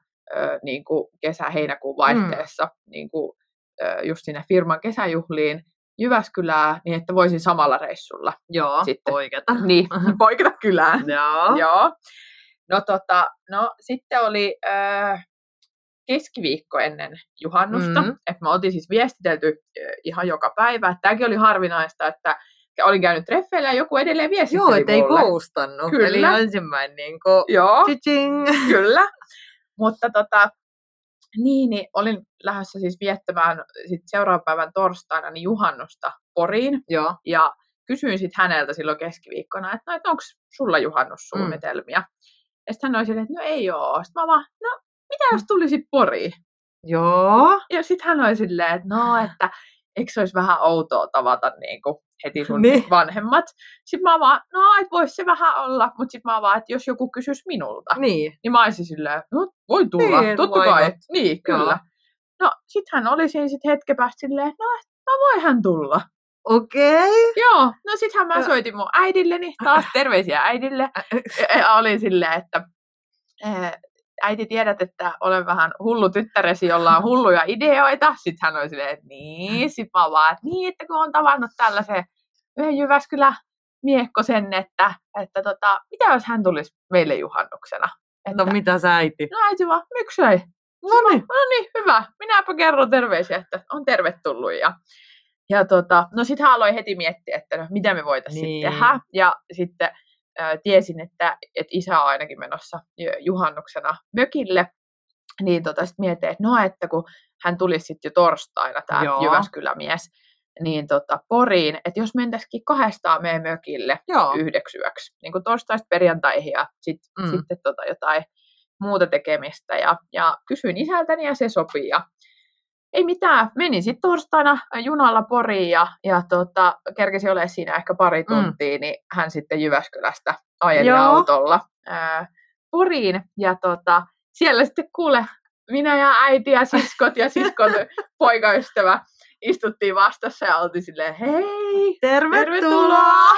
niin kuin kesä-heinäkuun vaihteessa niin kuin, just sinne firman kesäjuhliin Jyväskylää, niin että voisin samalla reissulla. Joo, sitten poiketa. Niin, poiketa kylään. Joo. No sitten oli keskiviikko ennen juhannusta, että me oltiin siis viestitelty ihan joka päivä. Tämäkin oli harvinaista, että olin käynyt treffeillä ja joku edelleen viestitteli mulle. Joo, ettei koustannut. Kyllä. Eli ensimmäinen niin kuin tsi-tsing. Kyllä. Mutta niin olin lähdössä siis viettämään sit seuraavan päivän torstaina niin juhannusta Poriin. Joo. Ja kysyin sitten häneltä silloin keskiviikkona, että onko sulla juhannussuunnitelmia? Ja sitten hän oli silleen, että no ei oo. Sitten mä vaan, no mitä jos tulisi Poriin? Joo. Ja sitten hän oli silleen, että no, että eikö se olisi vähän outoa tavata niinku heti sun vanhemmat. Sitten mä vaan, no, et vois se vähän olla, mutta sitten mä vaan, että jos joku kysyisi minulta, niin mä olisin silleen, no, voi tulla, niin, totta kai. Not. Niin, kyllä. No, sit hän oli siinä hetken päästä silleen, no, voihan tulla. Okei. Joo, no sittenhän mä soitin mun äidilleni, taas terveisiä äidille. Ja olin silleen, että äiti, tiedät, että olen vähän hullu tyttäresi, jolla on hulluja ideoita. Sitten hän oli silleen, että niin, sipavaa, että niin, että kun on tavannut tällaisen yhden Jyväskylän miekkosen, että mitä jos hän tulisi meille juhannuksena? Että, no mitä sä äiti? No äiti vaan, miksei? No niin, hyvä. Minäpä kerron terveisiä, että on tervetullut. Ja no sit hän aloi heti miettiä, että no, mitä me voitaisiin tehdä. Ja sitten tiesin, että isä on ainakin menossa juhannuksena mökille. Niin sit mietin, että no, että kun hän tulisi sitten jo torstaina, tämä Jyväskylämies, niin Poriin, että jos mentäisikin 200 meidän mökille 9:00. Niin kuin torstaista perjantaihin ja sitten jotain muuta tekemistä. Ja kysyin isältäni ja se sopii. Ja ei mitään, menin sitten torstaina junalla Poriin ja kerkesi olemaan siinä ehkä pari tuntia, niin hän sitten Jyväskylästä ajeli autolla Poriin. Ja siellä sitten kuule, minä ja äiti ja siskon poikaystävä istuttiin vastassa ja oltiin silleen, hei, tervetuloa.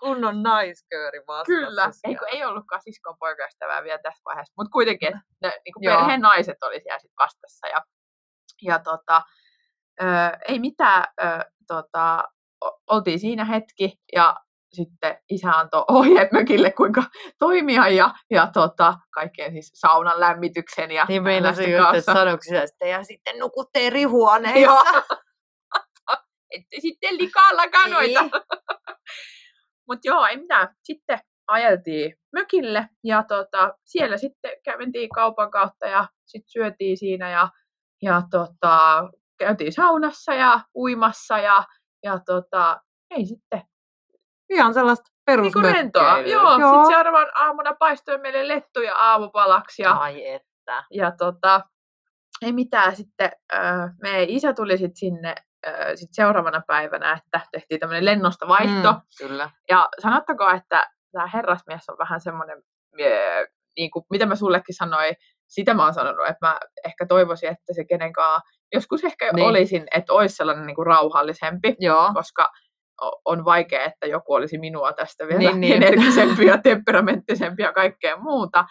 Kunnon naiskööri vastassa. Kyllä, ei ollutkaan siskon poikaystävää vielä tässä vaiheessa, mutta kuitenkin niin perheen naiset oli siellä sitten vastassa. Ei mitään, oltiin siinä hetki ja sitten isä antoi ohjeet mökille, kuinka toimia ja kaikkeen siis saunan lämmityksen ja niin meinasin just, että sanoksista ja sitten nukut eri huoneissa. Ette sitten likaalla kanoita. Niin. Mutta joo, ei mitään. Sitten ajeltiin mökille ja siellä sitten mentiin kaupan kautta ja sitten syötiin siinä ja käytiin saunassa ja uimassa ja ei sitten. Ihan sellaista perusmökkeilyä. Niin kuin rentoa, joo. Sitten seuraavan aamuna paistoi meille lettuja aamupalaksi. Ai että. Ja ei mitään sitten. Meidän isä tuli sitten sinne sit seuraavana päivänä, että tehtiin tämmöinen lennosta vaihto. Kyllä. Ja sanottakoon, että tämä herrasmies on vähän semmoinen, niin kuin mitä mä sullekin sanoin, sitä mä oon sanonut, että mä ehkä toivoisin, että se kenenkaan, joskus ehkä olisin, että olisi sellainen niin kuin rauhallisempi, koska on vaikea, että joku olisi minua tästä vielä energisempi ja temperamenttisempi ja kaikkea muuta.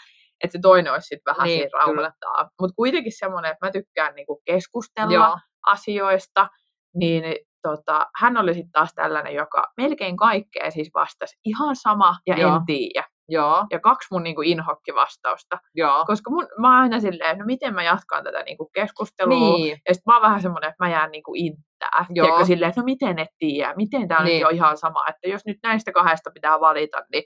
Että se toinen olisi sitten vähän siinä rauhoittaa. Mutta kuitenkin semmoinen, että mä tykkään niinku keskustella asioista. Niin hän oli sitten taas tällainen, joka melkein kaikkea siis vastasi ihan sama ja en tiedä. Ja 2 mun niinku inhokkivastausta. Koska mä oon aina silleen, no miten mä jatkan tätä niinku keskustelua. Niin. Ja sit mä oon vähän semmoinen, että mä jään niinku inttää. Tiedätkö silleen, että no miten et tiedä, miten tää nyt on ihan sama. Että jos nyt näistä 2 pitää valita, niin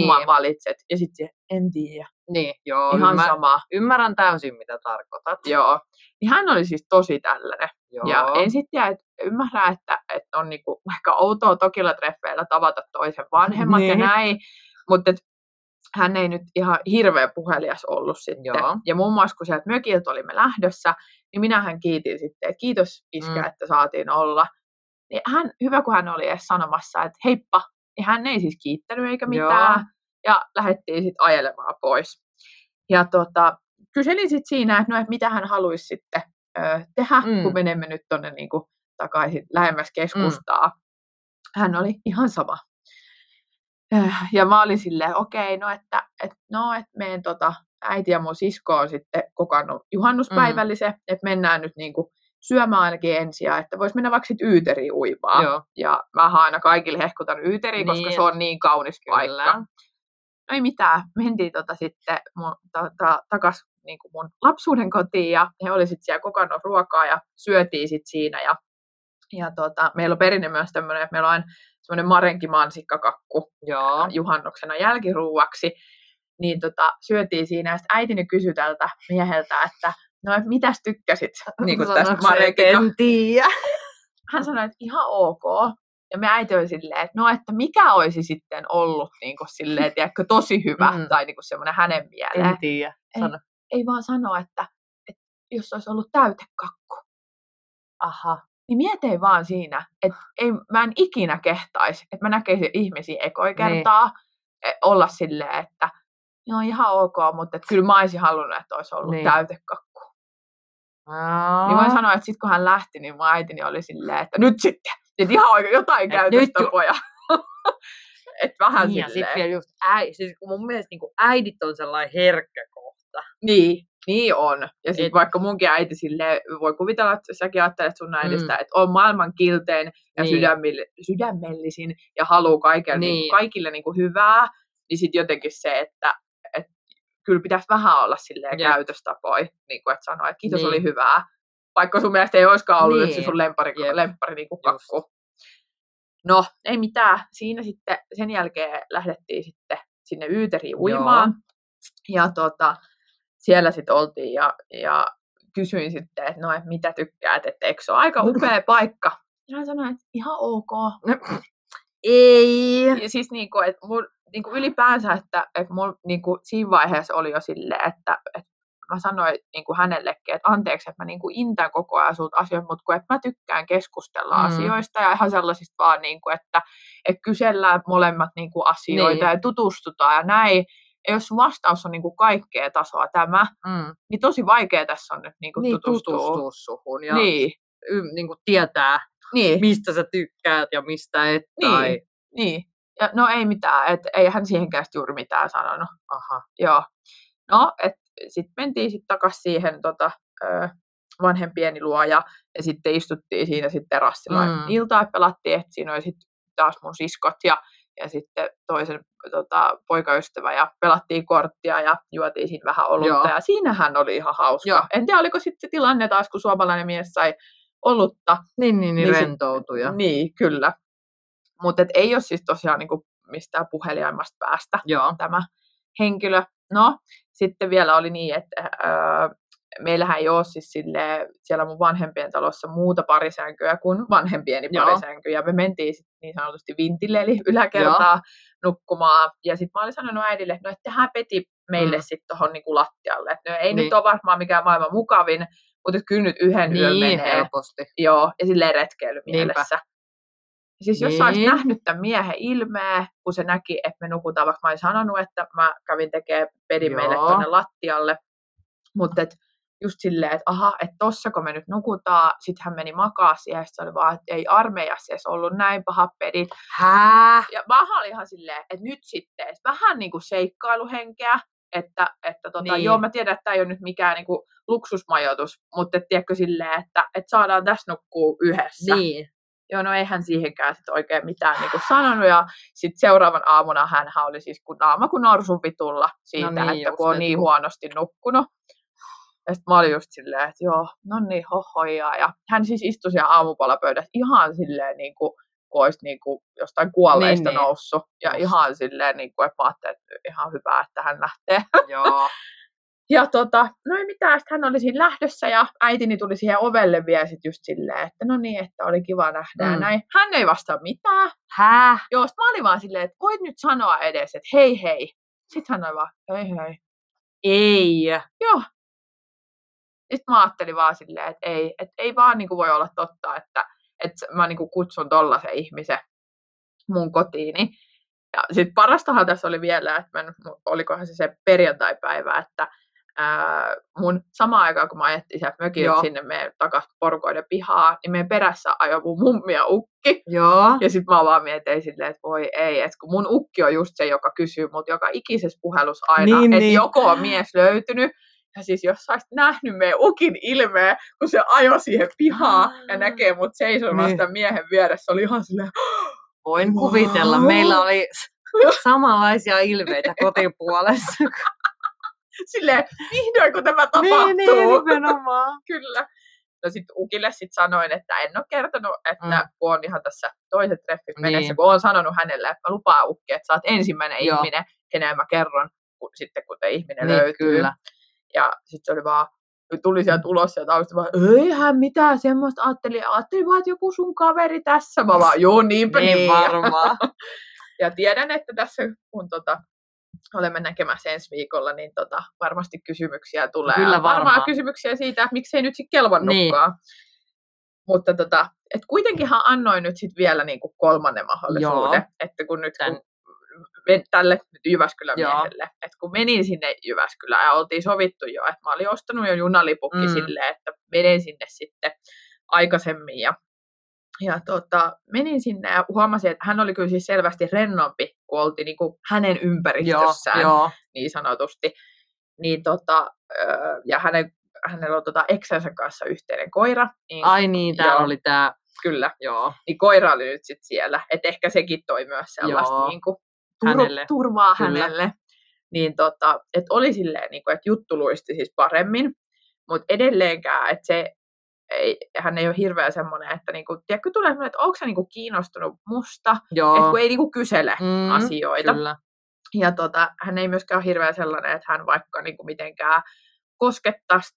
kumman valitset. Ja sit se, en tiedä. Niin, joo. Ihan sama. Ymmärrän täysin, mitä tarkoitat. Joo. Niin hän oli siis tosi tällainen. Joo. Ja en sitten ymmärrä, että on niinku ehkä outoa tokilla treffeillä tavata toisen vanhemmat ja näin. Mutta hän ei nyt ihan hirveän puhelias ollut sitten. Joo. Ja muun muassa, kun sieltä mökiltä olimme lähdössä, niin minähän kiitin sitten, että kiitos iskä, että saatiin olla. Niin hän, hyvä kun hän oli edes sanomassa, että heippa. Ja hän ei siis kiittänyt eikä mitään. Joo. Ja lähdettiin sitten ajelemaan pois. Ja kyselin sitten siinä, että no, et mitä hän haluaisi sitten tehdä, kun menemme nyt tuonne niinku takaisin lähemmäs keskustaa. Hän oli ihan sama. Ja mä olin silleen, okei, no, että meidän äiti ja mun sisko on sitten kokannut juhannuspäivällisen, että mennään nyt niinku syömään ainakin ensin, että vois mennä vaikka sitten Yyteriin uimaan. Joo. Ja mähän aina kaikille hehkutan Yyteriin, koska se on niin kaunis paikka. No ei mitään, mentiin sitten takaisin niinku mun lapsuuden kotiin ja he oli sitten siellä kokannut ruokaa ja syötiin sitten siinä. Ja meillä on perinne myös tämmöinen, että meillä on aina semmoinen marenkimansikkakakku juhannuksena jälkiruuaksi, niin syötiin siinä, ja sitten äitini kysyi tältä mieheltä, että no, et mitäs tykkäsit niin tästä marenkimansikkaa? Hän sanoi, että ihan ok. Ja me äiti oli silleen, että no, että mikä olisi sitten ollut niin kuin silleen, tiedätkö, tosi hyvä, tai niin kuin semmoinen hänen mieleen. En tiedä. Ei vaan sanoa, että jos olisi ollut täytekakku. Aha. Niin mietin vaan siinä, että mä en ikinä kehtaisi, että mä näkisin ihmisiä ekoi kertaa olla silleen, että joo, ihan ok, mutta kyllä mä olisin halunnut, että olisi ollut täytekakku. Niin voin sanoa, että sitten kun hän lähti, niin mun äitini oli silleen, että nyt sitten, Niin ihan jotain käytöstapoja. Että vähän niin, silleen. Ja sitten vielä just siis mun mielestä niin äidit on sellainen herkkä kohta. Niin on. Ja sitten vaikka munkin äiti silleen, voi kuvitella, että säkin ajattelet sun äidistä, että on maailman kiltein ja sydämellisin ja haluaa kaikille niin kuin hyvää, niin sitten jotenkin se, että kyllä pitäisi vähän olla silleen käytöstapoja, niin kuin että sanoo, että kiitos oli hyvää. Vaikka sun mielestä ei olisikaan ollut se sun lemppari niin kuin kakku. No, ei mitään. Siinä sitten sen jälkeen lähdettiin sitten sinne Yyteriin uimaan. Ja siellä sitten oltiin ja kysyin sitten, että no, et mitä tykkäät, että eikö se ole aika upea paikka? Ja hän sanoi, että ihan ok. Ei. Ja siis niinku, että mun niinku ylipäänsä, että mun niinku siinä vaiheessa oli jo silleen, että mä sanoin niinku hänellekin, että anteeksi, että mä niinku intän koko ajan sulta asioita, mutta kun että mä tykkään keskustella asioista ja ihan sellaisista vaan, niinku, että kysellään molemmat niinku asioita ja tutustutaan ja näin. Ja jos vastaus on niinku kaikkea tasoa tämä, niin tosi vaikea tässä on nyt niinku tutustua suhun ja niinku tietää, mistä sä tykkäät ja mistä et. Niin. Ja no ei mitään, että eihän siihenkään juuri mitään sanonut. Aha. Joo. No, että sitten mentiin sit takaisin siihen vanhempieni luo ja sitten istuttiin siinä sitten terassilla iltaa pelattiin, että siinä oli sitten taas mun siskot ja sitten toisen poikaystävä ja pelattiin korttia ja juotiin siinä vähän olutta ja siinähän oli ihan hauska. Joo. En tiedä, oliko sitten tilanne taas, kun suomalainen mies sai olutta. Niin rentoutuja. Niin, kyllä. Mutta ei ole siis tosiaan niinku mistään puheliaimmasta päästä tämä henkilö. No, sitten vielä oli niin, että meillähän ei ole siis silleen, siellä mun vanhempien talossa muuta parisänkyä kuin vanhempieni parisänkyjä. Me mentiin sit niin sanotusti vintille, eli yläkertaa nukkumaan. Ja sitten mä olin sanonut äidille, että no, et tehdään Peti meille sitten tuohon niinku lattialle. Et no, ei nyt ole varmaan mikään maailman mukavin, mutta kyllä nyt yhden yön menee. Helposti. Joo, ja silleen retkeily mielessä. Siis jos sä olisit nähnyt tämän miehen ilmeä, kun se näki, että me nukutaan, vaikka mä olin sanonut, että mä kävin tekemään Pedin meille tuonne lattialle. Mutta just silleen, että aha, että tossa kun me nyt nukutaan, sit hän meni makaa siihen, ja se oli vaan, että ei armeijassa edes ollut näin paha Pedit. Hää? Ja mä olin ihan silleen, että nyt sitten, että vähän niin kuin seikkailuhenkeä, että joo, mä tiedän, että tää ei ole nyt mikään niin kuin luksusmajoitus, mutta tiedätkö silleen, että saadaan tässä nukkua yhdessä. Niin. Joo, no eihän siihenkään sit oikein mitään niinku sanonut, ja sitten seuraavan aamuna hänhän oli siis kuin norsun vitulla siitä, no niin, että kun on niin huonosti nukkunut. Ja sitten mä olin just silleen, että joo, no niin, hohojaa. Ja hän siis istui siellä aamupalapöydässä ihan silleen, niin kuin olisi niin kuin jostain kuolleista noussut. Ja ihan silleen, niin kuin, että mä ajattelin, että ihan hyvä, että hän lähtee. Joo. Ja no ei mitään, sitten hän oli siinä lähdössä ja äitini tuli siihen ovelle vielä sit just silleen, että no niin, että oli kiva nähdä ja näin. Hän ei vastaa mitään. Hää? Joo, sit mä olin vaan silleen, että voit nyt sanoa edes, että hei hei. Sitten hän oli vaan, hei. Ei. Joo. Sitten mä ajattelin vaan silleen, että ei vaan niinku voi olla totta, että mä niinku kutsun tollasen ihmisen mun kotiini. Ja sit parastahan tässä oli vielä, että olikohan se perjantaipäivä, että mun samaan aikaan, kun mä ajettiin sieltä mökille sinne meidän takas porukoiden pihaa, niin meidän perässä ajoi mun mummi ja ukki. Joo. Ja sit mä vaan mietin silleen, että voi ei, että kun mun ukki on just se, joka kysyy mut joka ikisessä puhelussa aina, että joko on mies löytynyt. Ja siis jos sä olisit nähnyt meidän ukin ilmeä, kun se ajoi siihen pihaan ja näkee mut seisomasta miehen vieressä, oli ihan silleen... Voin kuvitella. Meillä oli samanlaisia ilmeitä kotipuolessa. Silleen, vihdoin kun tämä tapahtuu. Niin, nimenomaan. Kyllä. No sitten ukille sanoin, että en ole kertonut, että kun on ihan tässä toiset treffit mennessä, kun olen sanonut hänelle, että mä lupaan ukki, että sä oot ensimmäinen ihminen, keneen mä kerron, sitten kun te ihminen löytyy. Kyllä. Ja sitten se oli vaan, tuli sieltä ulos ja taustalla vaan, eihän mitään semmoista, ajattelin vaan, että joku sun kaveri tässä. Mä vaan, joo, niinpä niin varmaan. Ja tiedän, että tässä kun olemme näkemässä ensi viikolla, niin varmasti kysymyksiä tulee. Kyllä varmaan kysymyksiä siitä, että miksei nyt sit kelvannutkaan. Niin. Mutta et kuitenkinhan annoin nyt sit vielä niinku kolmannen mahdollisuuden. Joo. Että kun nyt... tälle Jyväskylän miehelle. Että kun menin sinne Jyväskylään ja oltiin sovittu jo, että mä olin ostanut jo junalipukki silleen, että menen sinne sitten aikaisemmin ja Ja menin sinne ja huomasin, että hän oli kyllä siis selvästi rennompi, kun oltiin niin kuin hänen ympäristössään, niin sanotusti. Niin, ja hänellä on eksänsä kanssa yhteinen koira. Niin, ai niin, tää oli tää. Kyllä, joo. Niin koira oli nyt sitten siellä. Että ehkä sekin toi myös sellaista niin kuin turvaa hänelle. Niin, että oli silleen, niin kuin, että juttu luisti siis paremmin. Mutta edelleenkään, että se... hän ei ole hirveän semmoinen, että niinku, tiedätkö, tulee semmoinen, että onko sä niinku kiinnostunut musta, että kun ei niinku kysele asioita. Kyllä. Ja hän ei myöskään ole hirveän sellainen, että hän vaikka niinku mitenkään koskettaisi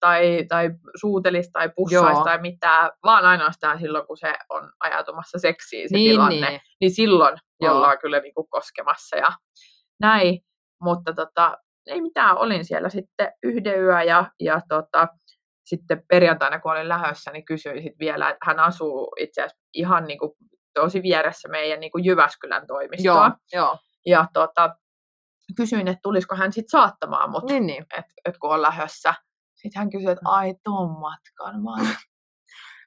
tai suutelisi tai pussaisi tai mitään, vaan ainoastaan silloin, kun se on ajautumassa seksiin se tilanne, niin silloin ollaan kyllä niinku koskemassa ja näin. Mutta ei mitään, olin siellä sitten yhden yö ja sitten perjantaina, kun olin lähdössä, niin kysyin sit vielä, että hän asuu itse asiassa ihan niin kuin tosi vieressä meidän niin kuin Jyväskylän toimistoa. Joo. Ja kysyin, että tulisiko hän sitten saattamaan mut, että kun on lähdössä. Sitten hän kysyi, että ai, tuon matkan.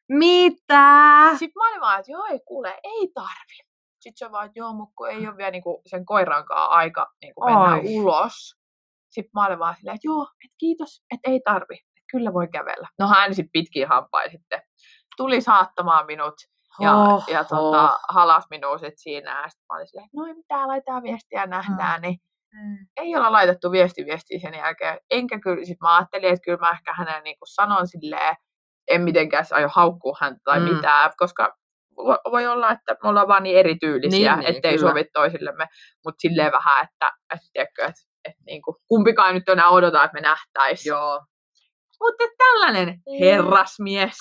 Mitä? Sitten mä olin vaan, että joo, ei kuule, ei tarvi. Sitten se on vaan, että joo, mutta kun ei ole vielä niin kuin sen koirankaan aika niin kuin mennä ulos. Sitten mä olin vaan silleen, että joo, että kiitos, että ei tarvi. Kyllä voi kävellä. No hän sitten pitkiin hampain sitten tuli saattamaan minut ja halas minua sitten siinä. Ja sitten mä olin silleen, no ei mitään, laitetaan viestiä ja nähdään. Niin ei olla laitettu viestiä sen jälkeen. Enkä kyllä, sitten mä ajattelin, että kyllä mä ehkä hänen niin kuin sanon silleen, en mitenkään aio haukkua häntä tai mitään, koska voi olla, että me ollaan vaan niin erityylisiä, ettei sovi toisillemme. Mutta silleen vähän, että niin kuin, kumpikaan nyt enää odota, että me nähtäis. Joo. Mutta tällainen herrasmies.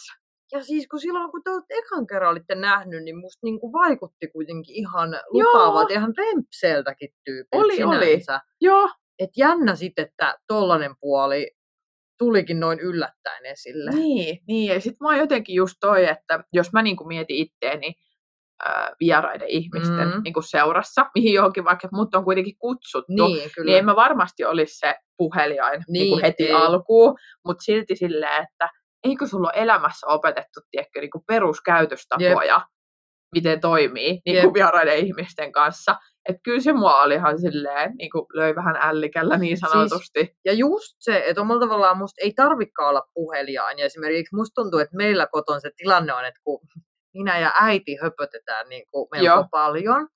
Ja siis kun silloin, kun te ekan kerran olitte nähnyt, niin musta niinku vaikutti kuitenkin ihan lupaavalta, ihan rempseltäkin tyypiltä sinänsä. Joo. Et jännä sitten, että tollainen puoli tulikin noin yllättäen esille. Niin. Ja sit mä oon jotenkin just toi, että jos mä niinku mietin itteeni vieraiden ihmisten niinku seurassa, mihin johonkin vaikka mut on kuitenkin kutsuttu, niin en mä varmasti olisi se puhelijain niinku heti alkuun, mutta silti silleen, että eikö sulla ole elämässä opetettu tiedätkö, niinku peruskäytöstapoja, miten toimii niinku vieraiden ihmisten kanssa. Että kyllä se mua oli ihan silleen, niinku löi vähän ällikällä niin sanotusti. Siis, ja just se, että omalla tavallaan musta ei tarvikaan olla puhelijain. Ja esimerkiksi musta tuntuu, että meillä koton se tilanne on, että kun minä ja äiti höpötetään niin kuin melko paljon,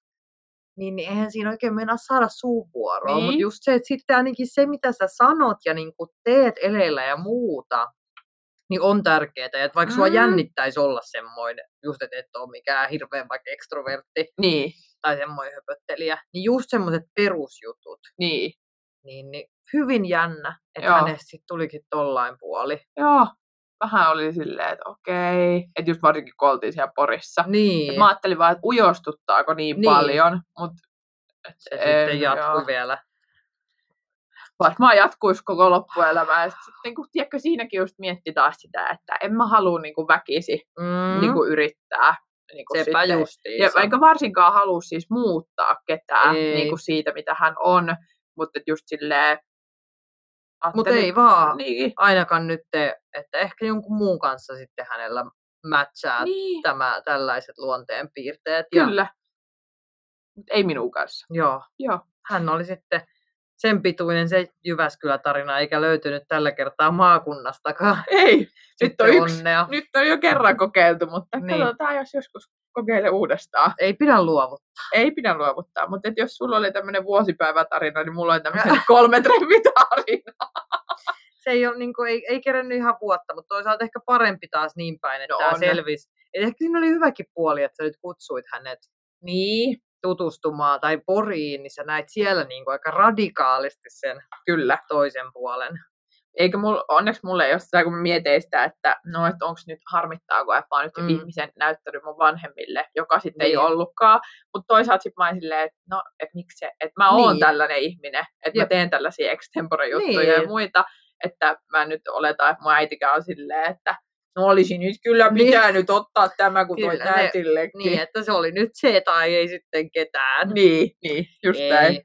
niin eihän siinä oikein mennä saada suuvuoroa. Niin. Mutta just se, että sitten ainakin se, mitä sä sanot ja niin kuin teet eleillä ja muuta, niin on tärkeää. Että vaikka sua jännittäisi olla semmoinen, just että et ole mikään hirveän vaikka ekstrovertti tai semmoinen höpöttelijä, niin just semmoiset perusjutut. Niin hyvin jännä, että hänestä sitten tulikin tollain puoli. Joo. Vähän oli silleen, että okei. Että just varsinkin kun oltiin siellä Porissa. Niin. Mä ajattelin vaan, että ujostuttaako niin paljon. Mutta se sitten jatkui vielä. Varmaan jatkuisi koko loppuelämää. Sitten niinku, tiedätkö, siinäkin just mietti taas sitä, että en mä halua niinku väkisin niinku yrittää. Niinku sepä justiinsa. Enkä varsinkaan halua siis muuttaa ketään niinku siitä, mitä hän on. Mutta just silleen. Mutta ei vaan ainakaan nyt, että ehkä jonkun muun kanssa sitten hänellä mätsää tällaiset luonteenpiirteet. Kyllä, mutta ei minun kanssa. Joo. Hän oli sitten sen pituinen se Jyväskylä-tarina, eikä löytynyt tällä kertaa maakunnastakaan. Ei, nyt on jo kerran kokeiltu, mutta katsotaan jos joskus kokeile uudestaan. Ei pidä luovuttaa, mutta jos sulla oli tämmöinen vuosipäivätarina, niin mulla oli tämmöinen 3 treffitarinaa. Se ei ole, niin kuin, ei kerennyt ihan vuotta, mutta toisaalta ehkä parempi taas niin päin, että tämä selvisi. Et ehkä siinä oli hyväkin puoli, että sä nyt kutsuit hänet tutustumaan tai Poriin, niin sä näit siellä niin kuin aika radikaalisti sen toisen puolen. Eikä onneksi mulle ei ole sitä, kun mä mietin sitä, että no, et onko nyt harmittaako, että mä oon nyt ihmisen näyttänyt mun vanhemmille, joka sitten ei ollutkaan. Mutta toisaalta sitten mä oon silleen, että no, että miksi se, että mä oon tällainen ihminen, että mä teen tällaisia extempore juttuja ja muita, että mä nyt oletan, että mun äitikään on silleen, että no olisi nyt kyllä pitänyt ottaa tämä, kun toi näytillekin. Niin, että se oli nyt se tai ei sitten ketään. Niin, just näin.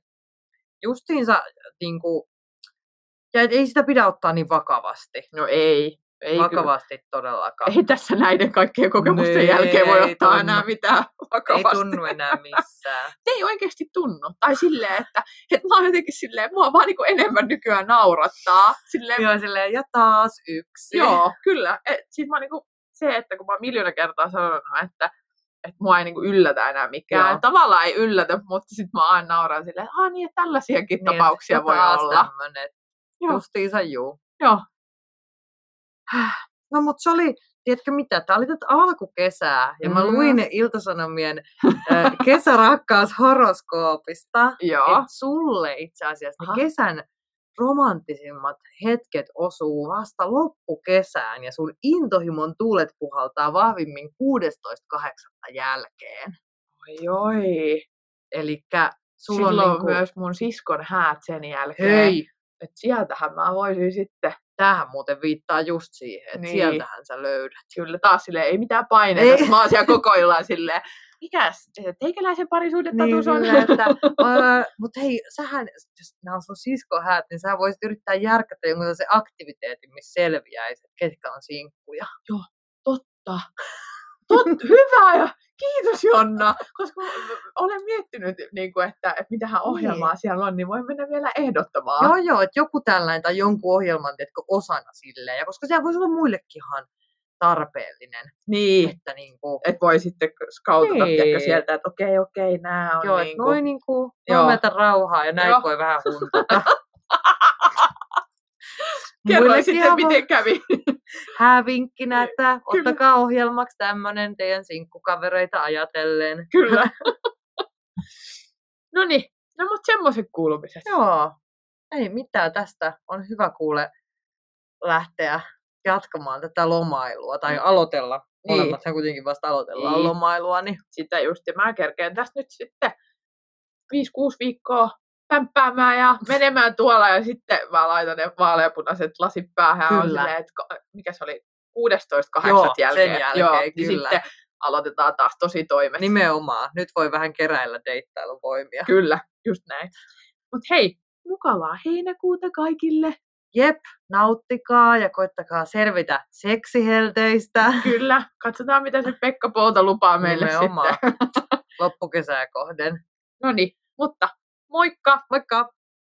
Justiinsa, niinku... Ja ei sitä pidä ottaa niin vakavasti. No ei. ei vakavasti kyllä. Todellakaan. Ei tässä näiden kaikkien kokemusten jälkeen voi ottaa enää mitään vakavasti. Ei tunnu enää missään. Ei oikeasti tunnu. Tai silleen, että mä oon jotenkin silleen, mua vaan niin kuin enemmän nykyään naurattaa. Silleen, joo, silleen, ja taas yksi. Joo, kyllä. Siis mä oon niin kuin se, että kun mä oon miljoona kertaa sanonut, että mua ei niinku yllätä enää mikään. Joo. Tavallaan ei yllätä, mutta sitten mä aina nauraan silleen, että niin, että tällaisiakin niin, tapauksia voi olla. Tämmönen. Justiinsa juu. Joo. No mut se oli, tiedätkö mitä, tää oli tätä alkukesää. Ja mä luin Ilta-Sanomien kesärakkaushoroskoopista. Että sulle itse asiassa kesän romanttisimmat hetket osuu vasta loppukesään ja sun intohimon tuulet puhaltaa vahvimmin 16.8. jälkeen. Oi. Elikkä sulla silloin on niin kuin myös mun siskon häät sen jälkeen. Hei. Et sieltähän mä voisin sitten. Tämähän muuten viittaa just siihen, että sieltähän sä löydät. Kyllä taas silleen, ei mitään paineita, jos mä oon siellä kokoillaan silleen. Mikäs teikäläisen parisuhdetatus on? Mutta hei, sähän, jos nämä on sun siskohäät, niin sä voisit yrittää järkätä jonkun se aktiviteetin, missä selviäisi, että ketkä on sinkkuja. Joo, totta. Hyvä ja kiitos Jonna, koska olen miettinyt, niin kuin, että mitähän ohjelmaa siellä on, niin voin mennä vielä ehdottamaan. Joo, että joku tällainen tai jonkun ohjelman teetkö osana silleen, ja koska sehän voisi olla muillekin ihan tarpeellinen. Niin, että niin kuin et voi sitten skautata sieltä, että okei, nämä on. Joo, niin voi niin kuin meitä rauhaa ja näin voi vähän huntata. Kerro sitten, miten kävi. Häävinkkinä, että ottakaa ohjelmaksi tämmönen teidän sinkkukavereita ajatellen. Kyllä. Noniin, no mut semmoiset kuulumiset. Joo, ei mitään tästä. On hyvä kuule lähteä jatkamaan tätä lomailua tai aloitella. Olemathan kuitenkin vasta aloitellaan lomailua. Niin. Sitä just, ja mä kerkeen tässä nyt sitten 5-6 viikkoa pämppäämään ja menemään tuolla ja sitten mä laitan ne vaaleanpunaiset lasit päähän. Kyllä. On silleen, että mikä se oli? 16.8. jälkeen. Sen jälkeen, joo, kyllä. Sitten aloitetaan taas tosi toimet. Nimenomaan. Nyt voi vähän keräillä deittailuvoimia. Kyllä, just näin. Mut hei, mukavaa heinäkuuta kaikille. Jep, nauttikaa ja koittakaa selvitä seksihelteistä. Kyllä, katsotaan mitä se Pekka Pouta lupaa meille nimenomaan sitten. Loppukesää kohden. Noniin, mutta moikka! Moikka!